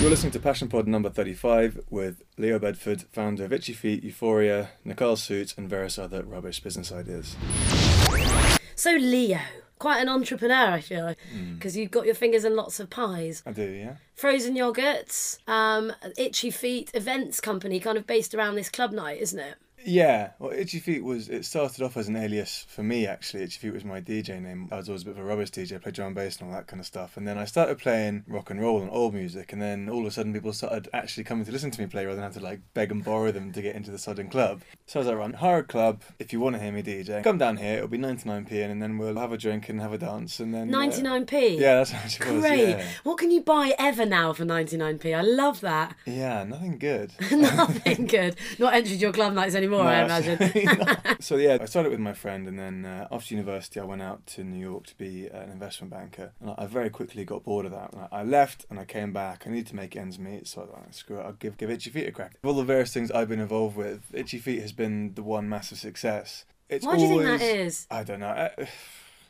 You're listening to Passion Pod number 35 with Leo Bedford, founder of Itchy Feet, Euphoria, Nicole's Suits and various other rubbish business ideas. So Leo, quite an entrepreneur, I feel like, because you've got your fingers in lots of pies. I do, yeah. Frozen yogurts, Itchy Feet events company, kind of based around this club night, isn't it? Yeah, well, Itchy Feet it started off as an alias for me, actually. Itchy Feet was my DJ name. I was always a bit of a rubbish DJ. I played drum and bass and all that kind of stuff. And then I started playing rock and roll and old music. And then all of a sudden people started actually coming to listen to me play rather than have to beg and borrow them to get into the sudden club. So I was like, right, hire a club. If you want to hear me DJ, come down here. It'll be 99p and then we'll have a drink and have a dance. And then 99p? Yeah, that's how much it was. Great. Yeah. What can you buy ever now for 99p? I love that. Yeah, nothing good. Nothing good. Not entered your club nights anymore. No, I imagine. So yeah, I started with my friend, and then after university I went out to New York to be an investment banker, and I very quickly got bored of that. I left and I came back. I needed to make ends meet, so I was like, screw it, I'll give Itchy Feet a crack. Of all the various things I've been involved with, Itchy Feet has been the one massive success. Why do you think that is? I don't know. I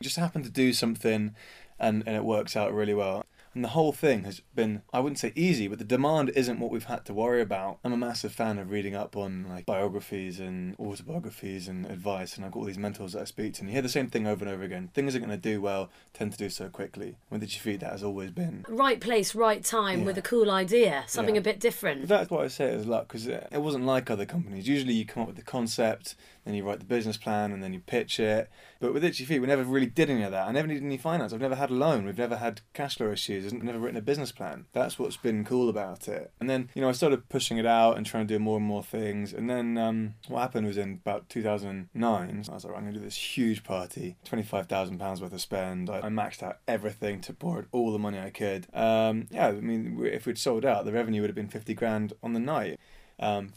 just happened to do something and it works out really well. And the whole thing has been, I wouldn't say easy, but the demand isn't what we've had to worry about. I'm a massive fan of reading up on biographies and autobiographies and advice, and I've got all these mentors that I speak to, and you hear the same thing over and over again. Things are going to do well, tend to do so quickly. With Itchy Feet, that has always been. Right place, right time, yeah. With a cool idea, something a bit different. That's what I say is luck, because it wasn't like other companies. Usually you come up with the concept, then you write the business plan, and then you pitch it. But with Itchy Feet, we never really did any of that. I never needed any finance. I've never had a loan. We've never had cash flow issues. I've never written a business plan. That's what's been cool about it. And then, I started pushing it out and trying to do more and more things. And then what happened was in about 2009, I was like, I'm going to do this huge party, £25,000 worth of spend. I maxed out everything to borrow all the money I could. If we'd sold out, the revenue would have been 50 grand on the night.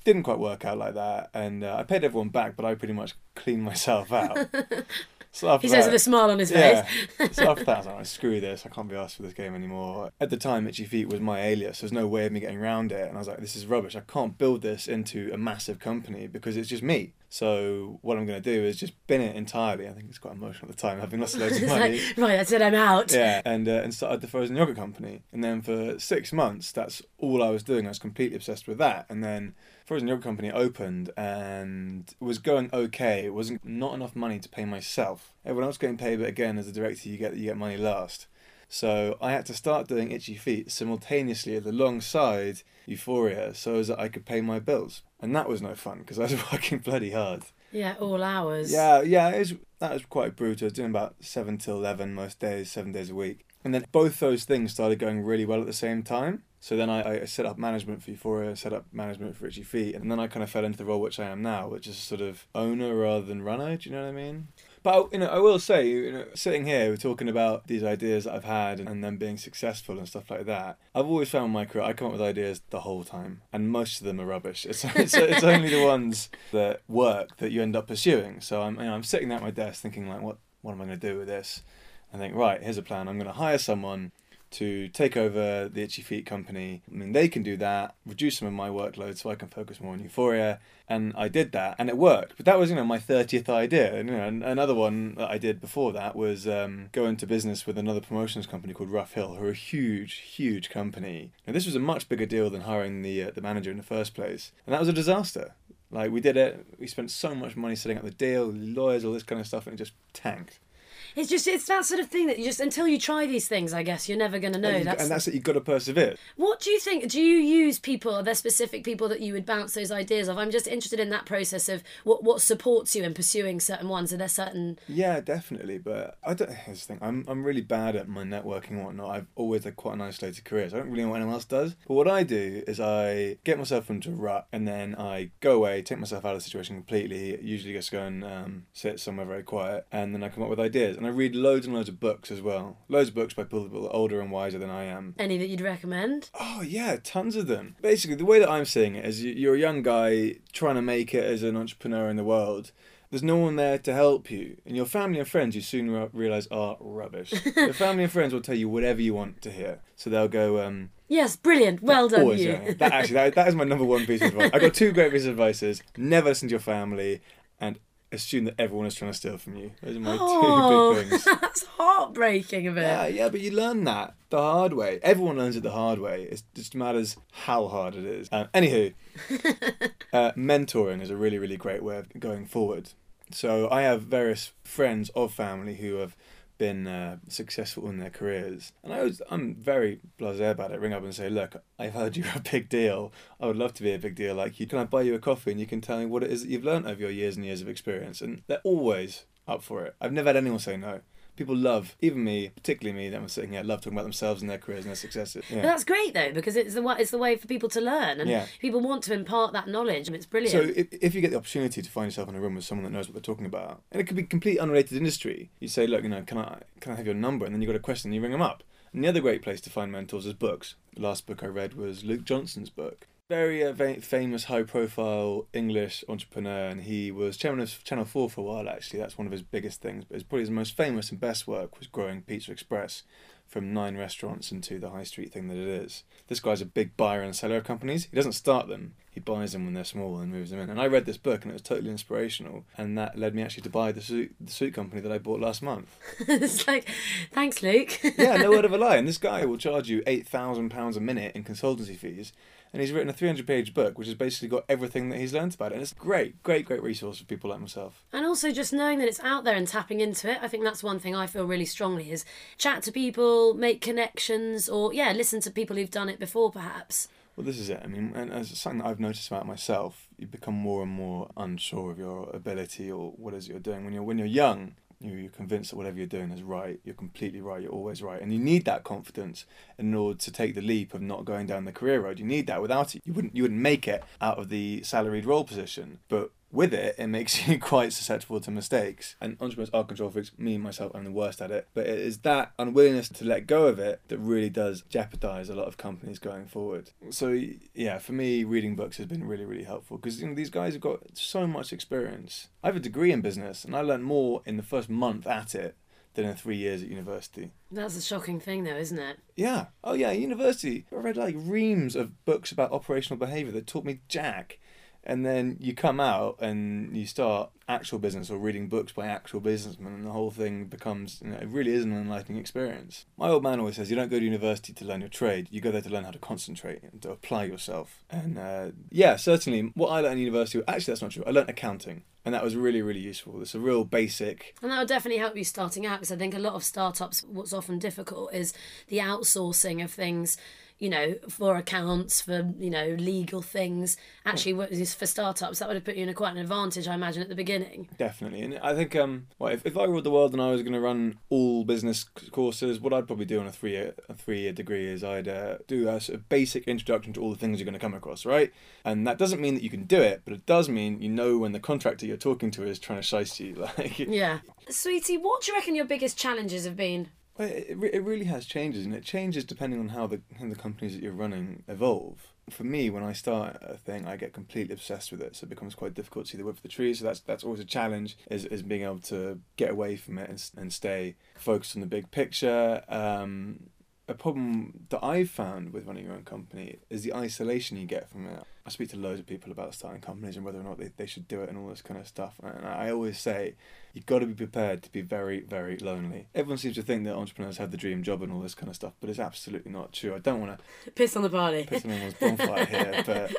Didn't quite work out like that. And I paid everyone back, but I pretty much cleaned myself out. So he says with a smile on his face. Yeah. So after that, I was like, screw this, I can't be asked for this game anymore. At the time, Itchy Feet was my alias. There's no way of me getting around it. And I was like, this is rubbish. I can't build this into a massive company because it's just me. So what I'm going to do is just bin it entirely. I think it's quite emotional at the time, having lost loads of money. Right, that's it, I'm out. Yeah, and started the Frozen Yogurt Company. And then for 6 months, that's all I was doing. I was completely obsessed with that. And then Frozen Yogurt Company opened and was going okay. It wasn't not enough money to pay myself. Everyone else getting paid, but again, as a director, you get money last. So I had to start doing Itchy Feet simultaneously alongside Euphoria so that I could pay my bills. And that was no fun because I was working bloody hard. Yeah, all hours. Yeah, that was quite brutal. I was doing about 7 till 11 most days, 7 days a week. And then both those things started going really well at the same time. So then I set up management for Euphoria, set up management for Itchy Feet, and then I kind of fell into the role which I am now, which is sort of owner rather than runner, do you know what I mean? But I will say, sitting here, we're talking about these ideas that I've had and them being successful and stuff like that. I've always found in my career, I come up with ideas the whole time, and most of them are rubbish. It's only the ones that work that you end up pursuing. So I'm sitting there at my desk thinking, what am I going to do with this? I think, right, here's a plan. I'm going to hire someone to take over the Itchy Feet company. They can do that, reduce some of my workload so I can focus more on Euphoria. And I did that, and it worked. But that was, my 30th idea. And another one that I did before that was go into business with another promotions company called Rough Hill, who are a huge, huge company. Now, this was a much bigger deal than hiring the manager in the first place. And that was a disaster. We did it, we spent so much money setting up the deal, lawyers, all this kind of stuff, and it just tanked. It's that sort of thing that you just, until you try these things, I guess, you're never going to know. And that's it, you've got to persevere. What do you think, do you use people, are there specific people that you would bounce those ideas off? I'm just interested in that process of what supports you in pursuing certain ones. Are there certain... Yeah, definitely, but here's the thing, I'm really bad at my networking and whatnot. I've always had quite an isolated career, so I don't really know what anyone else does. But what I do is I get myself into a rut, and then I go away, take myself out of the situation completely, usually just go and sit somewhere very quiet, and then I come up with ideas. And I read loads and loads of books as well. Loads of books by people older and wiser than I am. Any that you'd recommend? Oh, yeah, tons of them. Basically, the way that I'm seeing it is you're a young guy trying to make it as an entrepreneur in the world. There's no one there to help you. And your family and friends, you soon realise, are rubbish. Your family and friends will tell you whatever you want to hear. So they'll go... Yes, brilliant. Well done, always, you. Yeah. That is my number one piece of advice. I got two great pieces of advice. Never listen to your family and assume that everyone is trying to steal from you. Those are my two big things. That's heartbreaking a bit. Yeah, but you learn that the hard way. Everyone learns it the hard way. It just matters how hard it is. Anywho, mentoring is a really, really great way of going forward. So I have various friends of family who have been successful in their careers, and I'm very blasé about it. Ring up and say, look, I've heard you're a big deal. I would love to be a big deal like you. Can I buy you a coffee and you can tell me what it is that you've learned over your years and years of experience? And they're always up for it. I've never had anyone say no. People love, even me, particularly me, that I'm sitting here, love talking about themselves and their careers and their successes. Yeah. But that's great, though, because it's the way for people to learn, and people want to impart that knowledge, and it's brilliant. So if you get the opportunity to find yourself in a room with someone that knows what they're talking about, and it could be a completely unrelated industry, you say, look, can I have your number? And then you've got a question and you ring them up. And the other great place to find mentors is books. The last book I read was Luke Johnson's book. Very famous, high-profile English entrepreneur, and he was chairman of Channel 4 for a while, actually. That's one of his biggest things. But probably his most famous and best work was growing Pizza Express from 9 restaurants into the high street thing that it is. This guy's a big buyer and seller of companies. He doesn't start them. He buys them when they're small and moves them in. And I read this book, and it was totally inspirational, and that led me actually to buy the suit company that I bought last month. It's like, thanks, Luke. Yeah, no word of a lie. And this guy will charge you £8,000 a minute in consultancy fees. And he's written a 300-page book, which has basically got everything that he's learned about it. And it's a great, great, great resource for people like myself. And also just knowing that it's out there and tapping into it. I think that's one thing I feel really strongly is chat to people, make connections, or, listen to people who've done it before, perhaps. Well, this is it. I mean, and as something that I've noticed about myself, you become more and more unsure of your ability or what it is you're doing. When you're young, you're convinced that whatever you're doing is right. You're completely right. You're always right. And you need that confidence in order to take the leap of not going down the career road. You need that. Without it, you wouldn't make it out of the salaried role position. But with it, it makes you quite susceptible to mistakes. And entrepreneurs are control freaks. Me, myself, I'm the worst at it. But it is that unwillingness to let go of it that really does jeopardise a lot of companies going forward. So, for me, reading books has been really, really helpful because these guys have got so much experience. I have a degree in business and I learned more in the first month at it than in 3 years at university. That's a shocking thing though, isn't it? Yeah. Oh yeah, university. I read like reams of books about operational behaviour that taught me jack. And then you come out and you start actual business or reading books by actual businessmen and the whole thing becomes, it really is an enlightening experience. My old man always says, you don't go to university to learn your trade, you go there to learn how to concentrate and to apply yourself. And certainly what I learned in university, actually that's not true, I learned accounting. And that was really, really useful. It's a real basic... And that would definitely help you starting out because I think a lot of startups, what's often difficult is the outsourcing of things, for accounts, for, legal things. Actually, for startups, that would have put you in quite an advantage, I imagine, at the beginning. Definitely. And I think if I ruled the world and I was going to run all business courses, what I'd probably do on a three-year degree is I'd do a sort of basic introduction to all the things you're going to come across, right? And that doesn't mean that you can do it, but it does mean when the contractor you're talking to is trying to shice you. Yeah. Sweetie, what do you reckon your biggest challenges have been? Well, it really has changes, and it changes depending on how the companies that you're running evolve. For me, when I start a thing, I get completely obsessed with it, so it becomes quite difficult to see the wood for the trees. So that's always a challenge, is being able to get away from it and stay focused on the big picture. A problem that I've found with running your own company is the isolation you get from it. I speak to loads of people about starting companies and whether or not they should do it and all this kind of stuff. And I always say, you've got to be prepared to be very, very lonely. Everyone seems to think that entrepreneurs have the dream job and all this kind of stuff, but it's absolutely not true. I don't want to... piss on the party. Piss on anyone's bonfire here,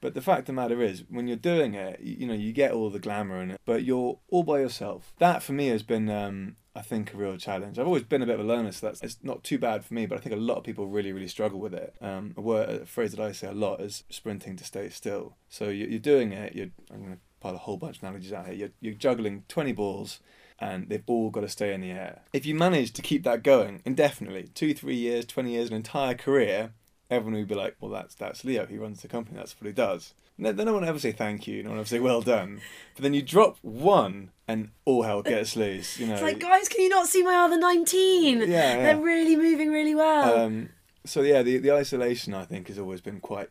But the fact of the matter is, when you're doing it, you get all the glamour in it, but you're all by yourself. That, for me, has been, I think, a real challenge. I've always been a bit of a loner, so it's not too bad for me, but I think a lot of people really, really struggle with it. A phrase that I say a lot is sprinting to stay still. So you're doing it, I'm going to pile a whole bunch of analogies out here, you're juggling 20 balls, and they've all got to stay in the air. If you manage to keep that going indefinitely, 2-3 years, 20 years, an entire career... everyone would be like, well, that's Leo, he runs the company, that's what he does. No one ever say thank you, no one ever say well done. But then you drop one and all hell gets loose. It's like, guys, can you not see my other 19? Yeah. They're really moving really well. The isolation, I think, has always been quite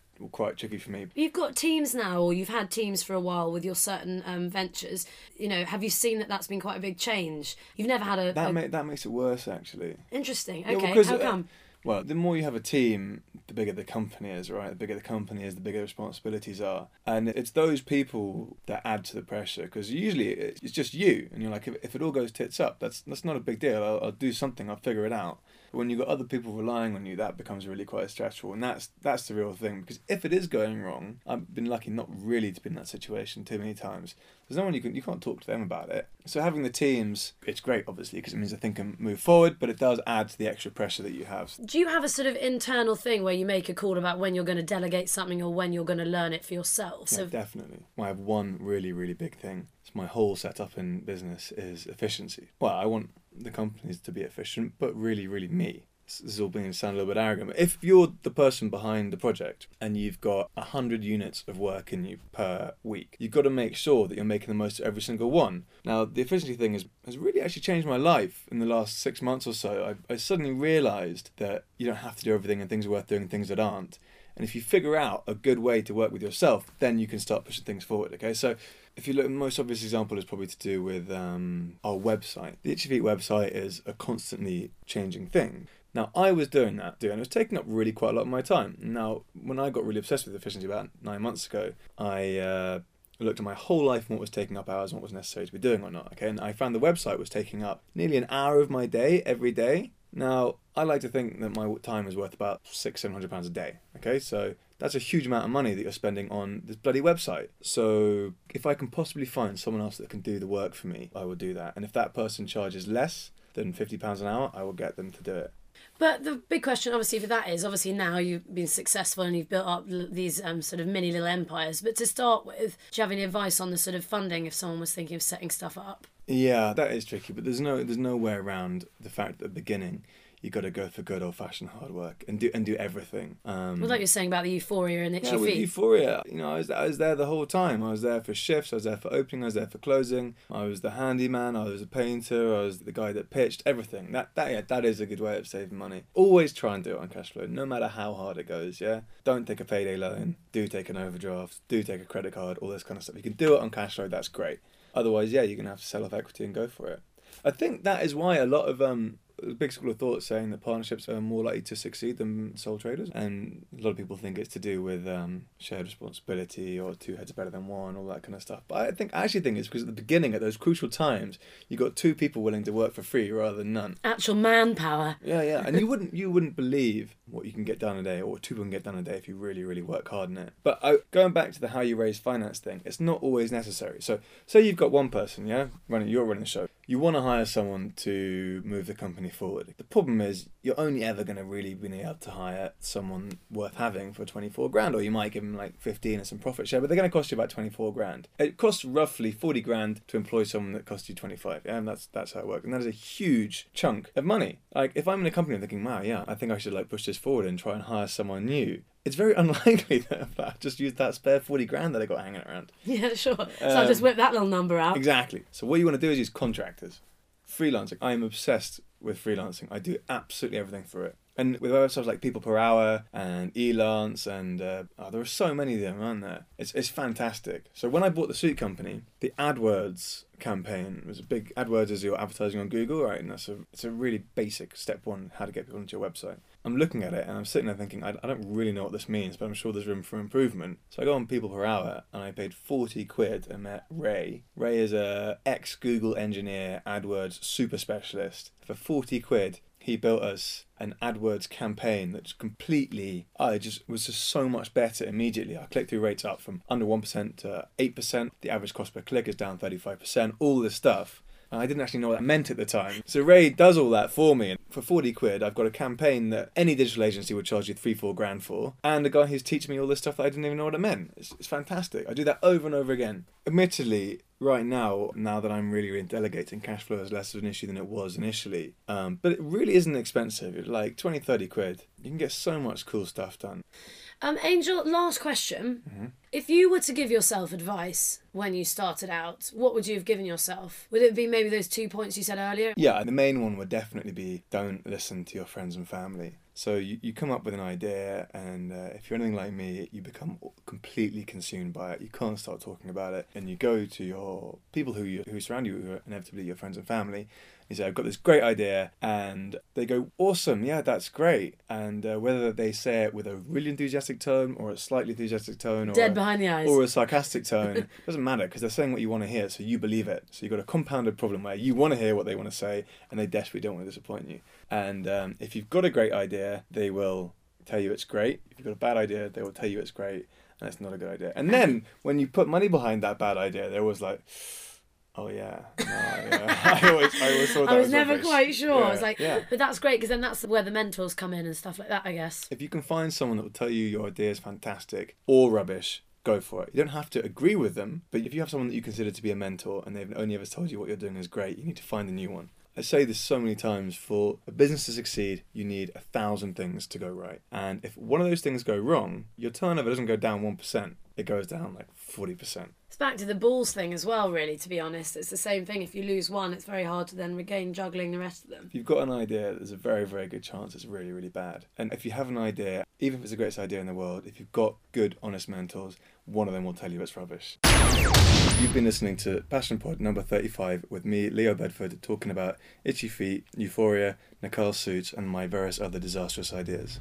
tricky for me. You've got teams now, or you've had teams for a while with your certain ventures. Have you seen that's been quite a big change? You've never had a... That makes it worse, actually. Interesting. Okay, how come? Well, the more you have a team, the bigger the company is, right? The bigger the company is, the bigger the responsibilities are. And it's those people that add to the pressure, because usually it's just you. And you're like, if it all goes tits up, that's not a big deal. I'll do something, I'll figure it out. But when you've got other people relying on you, that becomes really quite stressful. And that's the real thing, because if it is going wrong, I've been lucky not really to be in that situation too many times. There's no one you can't talk to them about it. So having the teams, it's great, obviously, because it means the thing can move forward, but it does add to the extra pressure that you have. Do you have a sort of internal thing where you make a call about when you're going to delegate something or when you're going to learn it for yourself? Yeah, definitely. I have one really, really big thing. It's my whole setup in business is efficiency. Well, I want the companies to be efficient, but really, really me. This is all being sound a little bit arrogant. If you're the person behind the project and you've got 100 units of work in you per week, you've got to make sure that you're making the most of every single one. Now, the efficiency thing has really actually changed my life in the last 6 months or so. I suddenly realised that you don't have to do everything, and things are worth doing and things that aren't. And if you figure out a good way to work with yourself, then you can start pushing things forward, okay? So if you look, the most obvious example is probably to do with our website. The Itchy Feet website is a constantly changing thing. Now, I was doing that, and it was taking up really quite a lot of my time. Now, when I got really obsessed with efficiency about 9 months ago, I looked at my whole life and what was taking up hours and what was necessary to be doing or not, okay? And I found the website was taking up nearly an hour of my day every day. Now, I like to think that my time is worth about £600-700 a day, okay? So that's a huge amount of money that you're spending on this bloody website. So if I can possibly find someone else that can do the work for me, I will do that. And if that person charges less than £50 an hour, I will get them to do it. But the big question, obviously, for that is, obviously, now you've been successful and you've built up these sort of mini little empires. But to start with, do you have any advice on the sort of funding if someone was thinking of setting stuff up? Yeah, that is tricky. But there's no way around the fact that at the beginning, you've got to go for good old-fashioned hard work and do everything. Like you're saying about the Euphoria and Itchy Feet. Yeah, with Euphoria, I was there the whole time. I was there for shifts, I was there for opening, I was there for closing. I was the handyman, I was a painter, I was the guy that pitched, everything. That is a good way of saving money. Always try and do it on cash flow, no matter how hard it goes, yeah? Don't take a payday loan, do take an overdraft, do take a credit card, all this kind of stuff. You can do it on cash flow, that's great. Otherwise, yeah, you're going to have to sell off equity and go for it. I think that is why a lot of big school of thought saying that partnerships are more likely to succeed than sole traders, and a lot of people think it's to do with shared responsibility or two heads are better than one, all that kind of stuff. But I actually think it's because at the beginning, at those crucial times, you got two people willing to work for free rather than none. Actual manpower. Yeah, and you wouldn't believe what you can get done a day or what two people can get done a day if you really, really work hard in it. But going back to the how you raise finance thing, it's not always necessary. So say you've got one person, yeah, you're running the show. You want to hire someone to move the company forward. The problem is you're only ever going to really be able to hire someone worth having for 24 grand, or you might give them like 15 and some profit share, but they're going to cost you about 24 grand. It costs roughly 40 grand to employ someone that costs you 25, yeah? And that's how it works. And that is a huge chunk of money. Like if I'm in a company, I'm thinking, wow, yeah, I think I should like push this forward and try and hire someone new. It's very unlikely that I just used that spare 40 grand that I got hanging around. Yeah, sure. So I'll just whip that little number out. Exactly. So what you want to do is use contractors. Freelancing. I am obsessed with freelancing. I do absolutely everything for it. And with websites like People Per Hour and Elance and there are so many of them, aren't there? It's fantastic. So when I bought the suit company, the AdWords campaign was a big... AdWords is your advertising on Google, right? And it's a really basic step one, how to get people onto your website. I'm looking at it and I'm sitting there thinking, I don't really know what this means, but I'm sure there's room for improvement. So I go on People Per Hour and I paid 40 quid and met Ray. Ray is a ex-Google engineer, AdWords super specialist. For 40 quid, he built us an AdWords campaign that's completely, was just so much better immediately. Our click-through rate's up from under 1% to 8%. The average cost per click is down 35%, all this stuff. I didn't actually know what that meant at the time. So Ray does all that for me. And for 40 quid, I've got a campaign that any digital agency would charge you 3-4 grand for. And the guy who's teaching me all this stuff that I didn't even know what it meant. It's fantastic. I do that over and over again. Admittedly, right now that I'm really delegating, cash flow is less of an issue than it was initially. But it really isn't expensive. It's like 20, 30 quid. You can get so much cool stuff done. Angel, last question. Mm-hmm. If you were to give yourself advice when you started out, what would you have given yourself? Would it be maybe those 2 points you said earlier? Yeah, the main one would definitely be don't listen to your friends and family. So you come up with an idea and if you're anything like me, you become completely consumed by it. You can't start talking about it. And you go to your people who surround you, who are inevitably your friends and family, You say, I've got this great idea. And they go, awesome, yeah, that's great. And whether they say it with a really enthusiastic tone or a slightly enthusiastic tone or dead behind the eyes, or a sarcastic tone, doesn't matter because they're saying what you want to hear, so you believe it. So you've got a compounded problem where you want to hear what they want to say and they desperately don't want to disappoint you. And if you've got a great idea, they will tell you it's great. If you've got a bad idea, they will tell you it's great. And it's not a good idea. And then when you put money behind that bad idea, they're always like, oh yeah, no, yeah. I always thought that was never rubbish. Quite sure. Yeah. I was like, yeah. But that's great because then that's where the mentors come in and stuff like that, I guess. If you can find someone that will tell you your idea is fantastic or rubbish, go for it. You don't have to agree with them, but if you have someone that you consider to be a mentor and they've only ever told you what you're doing is great, you need to find a new one. I say this so many times, for a business to succeed, you need 1,000 things to go right. And if one of those things go wrong, your turnover doesn't go down 1%, it goes down like 40%. It's back to the balls thing as well, really, to be honest. It's the same thing. If you lose one, it's very hard to then regain juggling the rest of them. If you've got an idea, there's a very, very good chance it's really, really bad. And if you have an idea, even if it's the greatest idea in the world, if you've got good, honest mentors, one of them will tell you it's rubbish. You've been listening to Passion Pod number 35 with me, Leo Bedford, talking about Itchy Feet, Euphoria, Nicole's Suits and my various other disastrous ideas.